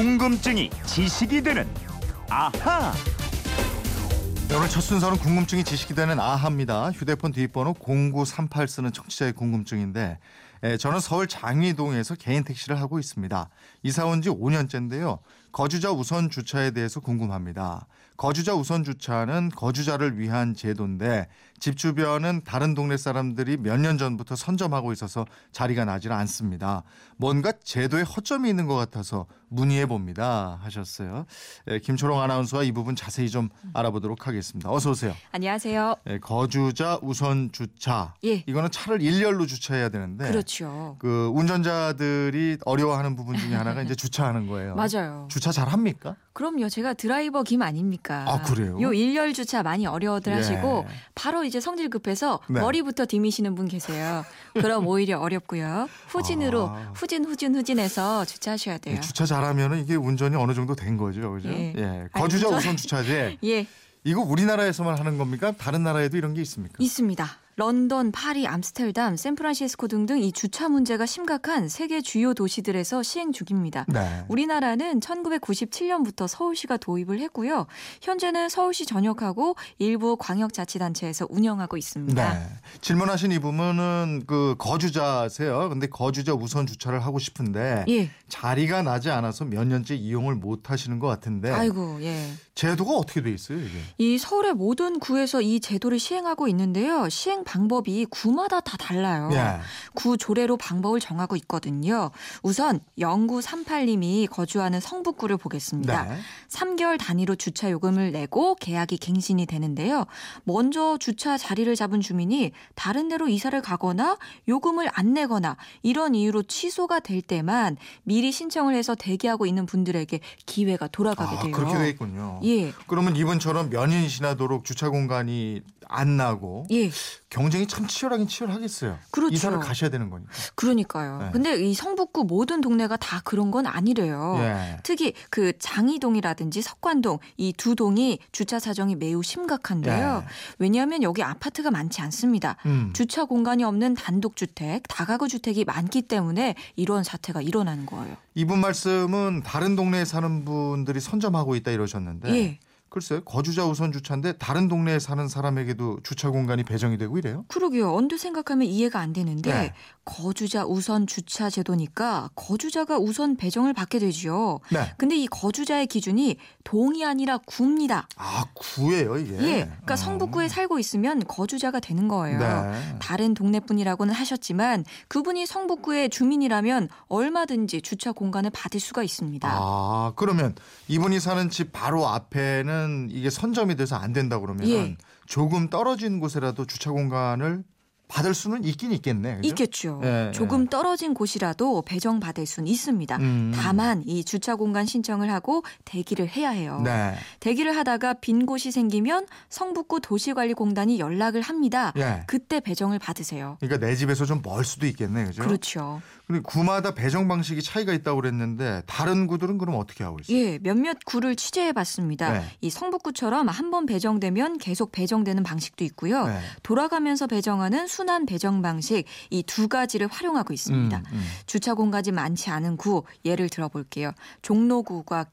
궁금증이 지식이 되는 아하. 오늘 첫 순서는 궁금증이 지식이 되는 아하입니다. 휴대폰 뒷번호 0938 쓰는 청취자의 궁금증인데, 저는 서울 장위동에서 개인 택시를 하고 있습니다. 이사 온 지 5년째인데요. 거주자 우선 주차에 대해서 궁금합니다. 거주자 우선 주차는 거주자를 위한 제도인데 집 주변은 다른 동네 사람들이 몇 년 전부터 선점하고 있어서 자리가 나질 않습니다. 뭔가 제도에 허점이 있는 것 같아서 문의해 봅니다. 하셨어요. 김초롱 아나운서와 이 부분 자세히 좀 알아보도록 하겠습니다. 어서 오세요. 안녕하세요. 거주자 우선 주차. 예. 이거는 차를 일렬로 주차해야 되는데. 그렇죠. 그 운전자들이 어려워하는 부분 중에 하나가 이제 주차하는 거예요. 맞아요. 주차 잘 합니까? 그럼요. 제가 드라이버 김 아닙니까? 아, 그래요? 요 일렬 주차 많이 어려워들 하시고 바로 이제 성질 급해서 머리부터 디미시는 분 계세요. 그럼 오히려 어렵고요. 후진으로 후진해서 주차하셔야 돼요. 네, 주차 잘하면은 이게 운전이 어느 정도 된 거죠. 그죠? 예. 예. 거주자 아니, 우선 주차제. 예. 이거 우리나라에서만 하는 겁니까? 다른 나라에도 이런 게 있습니까? 있습니다. 런던, 파리, 암스테르담, 샌프란시스코 등등 이 주차 문제가 심각한 세계 주요 도시들에서 시행 중입니다. 네. 우리나라는 1997년부터 서울시가 도입을 했고요. 현재는 서울시 전역하고 일부 광역자치단체에서 운영하고 있습니다. 네. 질문하신 이 부분은 그 거주자세요. 근데 거주자 우선 주차를 하고 싶은데 예. 자리가 나지 않아서 몇 년째 이용을 못 하시는 것 같은데. 아이고, 예. 제도가 어떻게 돼 있어요, 이게? 이 서울의 모든 구에서 이 제도를 시행하고 있는데요. 시행 방법이 구마다 다 달라요. 예. 구 조례로 방법을 정하고 있거든요. 우선 0938님이 거주하는 성북구를 보겠습니다. 네. 3개월 단위로 주차 요금을 내고 계약이 갱신이 되는데요. 먼저 주차 자리를 잡은 주민이 다른 데로 이사를 가거나 요금을 안 내거나 이런 이유로 취소가 될 때만 미리 신청을 해서 대기하고 있는 분들에게 기회가 돌아가게 돼요. 그렇게 돼 있군요. 예. 그러면 이분처럼 몇 년이 지나도록 주차 공간이 안 나고 예. 경쟁이 참 치열하긴 치열하겠어요. 그렇죠. 이사를 가셔야 되는 거니까. 그러니까요. 네. 근데 이 성북구 모든 동네가 다 그런 건 아니래요. 예. 특히 그 장이동이라든지 석관동 이 두 동이 주차 사정이 매우 심각한데요. 예. 왜냐하면 여기 아파트가 많지 않습니다. 주차 공간이 없는 단독주택, 다가구 주택이 많기 때문에 이런 사태가 일어나는 거예요. 이분 말씀은 다른 동네에 사는 분들이 선점하고 있다 이러셨는데 예. 글쎄요. 거주자 우선 주차인데 다른 동네에 사는 사람에게도 주차 공간이 배정이 되고 이래요? 그러게요. 언뜻 생각하면 이해가 안 되는데 네. 거주자 우선 주차 제도니까 거주자가 우선 배정을 받게 되지요. 네. 근데 이 거주자의 기준이 동이 아니라 구입니다. 아, 구예요 이게? 예. 그러니까 성북구에 살고 있으면 거주자가 되는 거예요. 네. 다른 동네뿐이라고는 하셨지만 그분이 성북구의 주민이라면 얼마든지 주차 공간을 받을 수가 있습니다. 아, 그러면 이분이 사는 집 바로 앞에는 이게 선점이 돼서 안 된다 그러면 예. 조금 떨어진 곳에라도 주차 공간을 받을 수는 있긴 있겠네. 그죠? 있겠죠. 예, 조금 예. 떨어진 곳이라도 배정받을 수는 있습니다. 다만 이 주차 공간 신청을 하고 대기를 해야 해요. 네. 대기를 하다가 빈 곳이 생기면 성북구 도시관리공단이 연락을 합니다. 예. 그때 배정을 받으세요. 그러니까 내 집에서 좀 멀 수도 있겠네. 그죠? 그렇죠. 그리고 구마다 배정 방식이 차이가 있다고 그랬는데 다른 구들은 그럼 어떻게 하고 있어요? 예, 몇몇 구를 취재해봤습니다. 네. 이 성북구처럼 한 번 배정되면 계속 배정되는 방식도 있고요. 네. 돌아가면서 배정하는 순환 배정 방식 이 두 가지를 활용하고 있습니다. 주차 공간이 많지 않은 구 예를 들어볼게요. 종로구가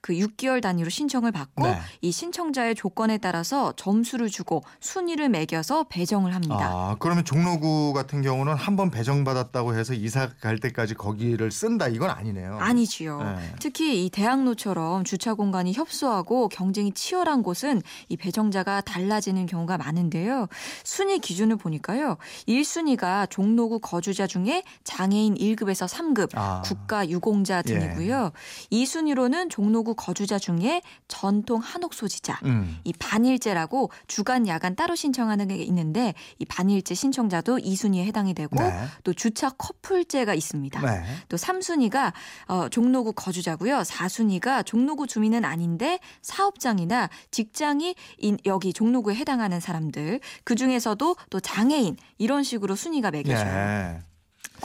그 6개월 단위로 신청을 받고 네. 이 신청자의 조건에 따라서 점수를 주고 순위를 매겨서 배정을 합니다. 아, 그러면 종로구 같은 경우는 한 번 배정받았다고 해서 이사 갈 때까지 거기를 쓴다 이건 아니네요. 아니지요. 네. 특히 이 대학로처럼 주차 공간이 협소하고 경쟁이 치열한 곳은 이 배정자가 달라지는 경우가 많은데요. 순위 기준을 보니까요. 1순위가 종로구 거주자 중에 장애인 1급에서 3급, 국가 유공자 등이고요. 예. 2순위로는 종로구 거주자 중에 전통 한옥 소지자, 이 반일제라고 주간 야간 따로 신청하는 게 있는데 이 반일제 신청자도 2순위에 해당이 되고 네. 또 주차 커플제가 있습니다. 네. 또 3순위가 종로구 거주자고요. 4순위가 종로구 주민은 아닌데 사업장이나 직장이 여기 종로구에 해당하는 사람들, 그중에서도 또 장애인 이런 식으로 순위가 매겨져요. 네.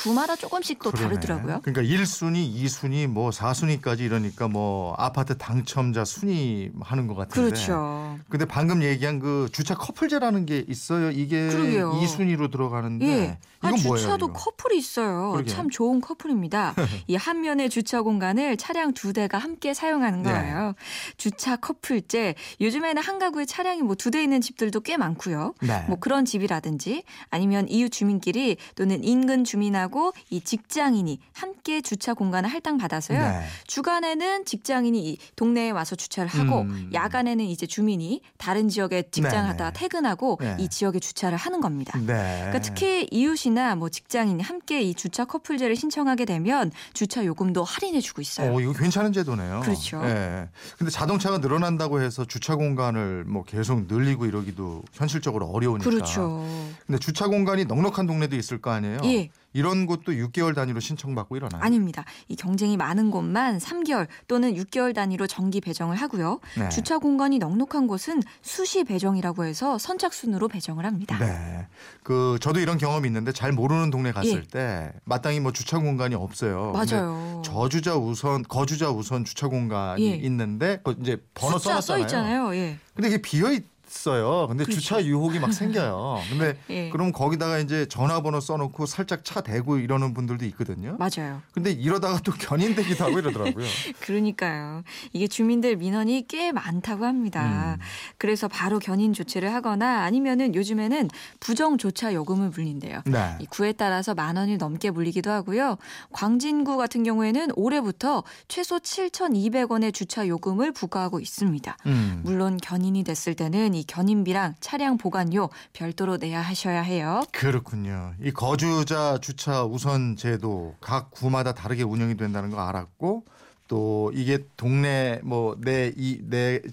구마다 조금씩 또 그러네. 다르더라고요. 그러니까 1순위, 2순위, 뭐 4순위까지 이러니까 뭐 아파트 당첨자 순위 하는 것 같은데. 그렇죠. 근데 방금 얘기한 그 주차 커플제라는 게 있어요. 이게 그러게요. 2순위로 들어가는데 예. 이건 뭐예요? 주차도 이거? 커플이 있어요. 그러게요. 참 좋은 커플입니다. 이 한 면의 주차 공간을 차량 두 대가 함께 사용하는 거예요. 네. 주차 커플제. 요즘에는 한 가구에 차량이 뭐 두 대 있는 집들도 꽤 많고요. 네. 뭐 그런 집이라든지 아니면 이웃 주민끼리 또는 인근 주민하고 이 직장인이 함께 주차 공간을 할당받아서요. 네. 주간에는 직장인이 이 동네에 와서 주차를 하고 야간에는 이제 주민이 다른 지역에 직장하다 네. 퇴근하고 네. 이 지역에 주차를 하는 겁니다. 네. 그러니까 특히 이웃이나 뭐 직장인이 함께 이 주차 커플제를 신청하게 되면 주차 요금도 할인해주고 있어요. 이거 괜찮은 제도네요. 그렇죠. 그런데 네. 자동차가 늘어난다고 해서 주차 공간을 뭐 계속 늘리고 이러기도 현실적으로 어려우니까. 그렇죠. 근데 주차 공간이 넉넉한 동네도 있을 거 아니에요. 예. 이런 곳도 6개월 단위로 신청받고 일어나요? 아닙니다. 이 경쟁이 많은 곳만 3개월 또는 6개월 단위로 정기 배정을 하고요. 네. 주차 공간이 넉넉한 곳은 수시 배정이라고 해서 선착순으로 배정을 합니다. 네, 그 저도 이런 경험이 있는데 잘 모르는 동네 갔을 예. 때 마땅히 뭐 주차 공간이 없어요. 맞아요. 저주자 우선, 거주자 우선 주차 공간이 예. 있는데 그 이제 번호 써놨잖아요. 예. 근데 이게 비어있. 써요. 근데 그렇죠. 주차 유혹이 막 생겨요. 근데 예. 그럼 거기다가 이제 전화번호 써놓고 살짝 차 대고 이러는 분들도 있거든요. 맞아요. 근데 이러다가 또 견인되기도 하고 이러더라고요. 그러니까요. 이게 주민들 민원이 꽤 많다고 합니다. 그래서 바로 견인 조치를 하거나 아니면은 요즘에는 부정 조차 요금을 물린대요. 네. 이 구에 따라서 10,000원이 넘게 물리기도 하고요. 광진구 같은 경우에는 올해부터 최소 7,200원의 주차 요금을 부과하고 있습니다. 물론 견인이 됐을 때는 이 견인비랑 차량 보관료 별도로 내야 하셔야 해요. 그렇군요. 이 거주자 주차 우선 제도 각 구마다 다르게 운영이 된다는 거 알았고 또 이게 동네 뭐 내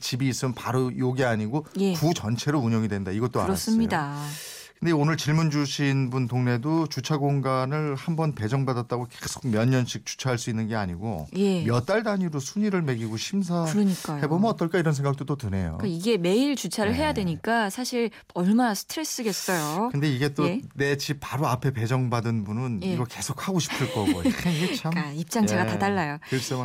집이 있으면 바로 요게 아니고 예. 구 전체로 운영이 된다. 이것도 그렇습니다. 알았어요. 그렇습니다. 근데 오늘 질문 주신 분 동네도 주차 공간을 한번 배정받았다고 계속 몇 년씩 주차할 수 있는 게 아니고 예. 몇 달 단위로 순위를 매기고 심사해보면 어떨까 이런 생각도 또 드네요. 그러니까 이게 매일 주차를 네. 해야 되니까 사실 얼마나 스트레스겠어요. 근데 이게 또 내 집 예. 바로 앞에 배정받은 분은 예. 이거 계속 하고 싶을 거고. 이게 참. 그러니까 입장차가 예. 다 달라요.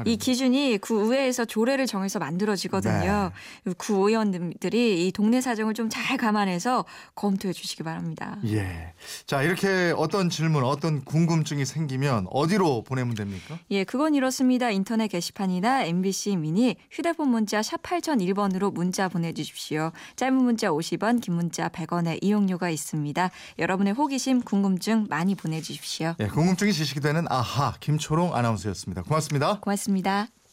이 기준이 구 의회에서 조례를 정해서 만들어지거든요. 네. 구 의원들이 이 동네 사정을 좀 잘 감안해서 검토해 주시기 바랍니다. 예. 자, 이렇게 어떤 질문, 어떤 궁금증이 생기면 어디로 보내면 됩니까? 예, 그건 이렇습니다. 인터넷 게시판이나 MBC 미니 휴대폰 문자 샵 8001번으로 문자 보내주십시오. 짧은 문자 50원, 긴 문자 100원의 이용료가 있습니다. 여러분의 호기심, 궁금증 많이 보내주십시오. 예, 궁금증이 지식이 되는 아하 김초롱 아나운서였습니다. 고맙습니다. 고맙습니다.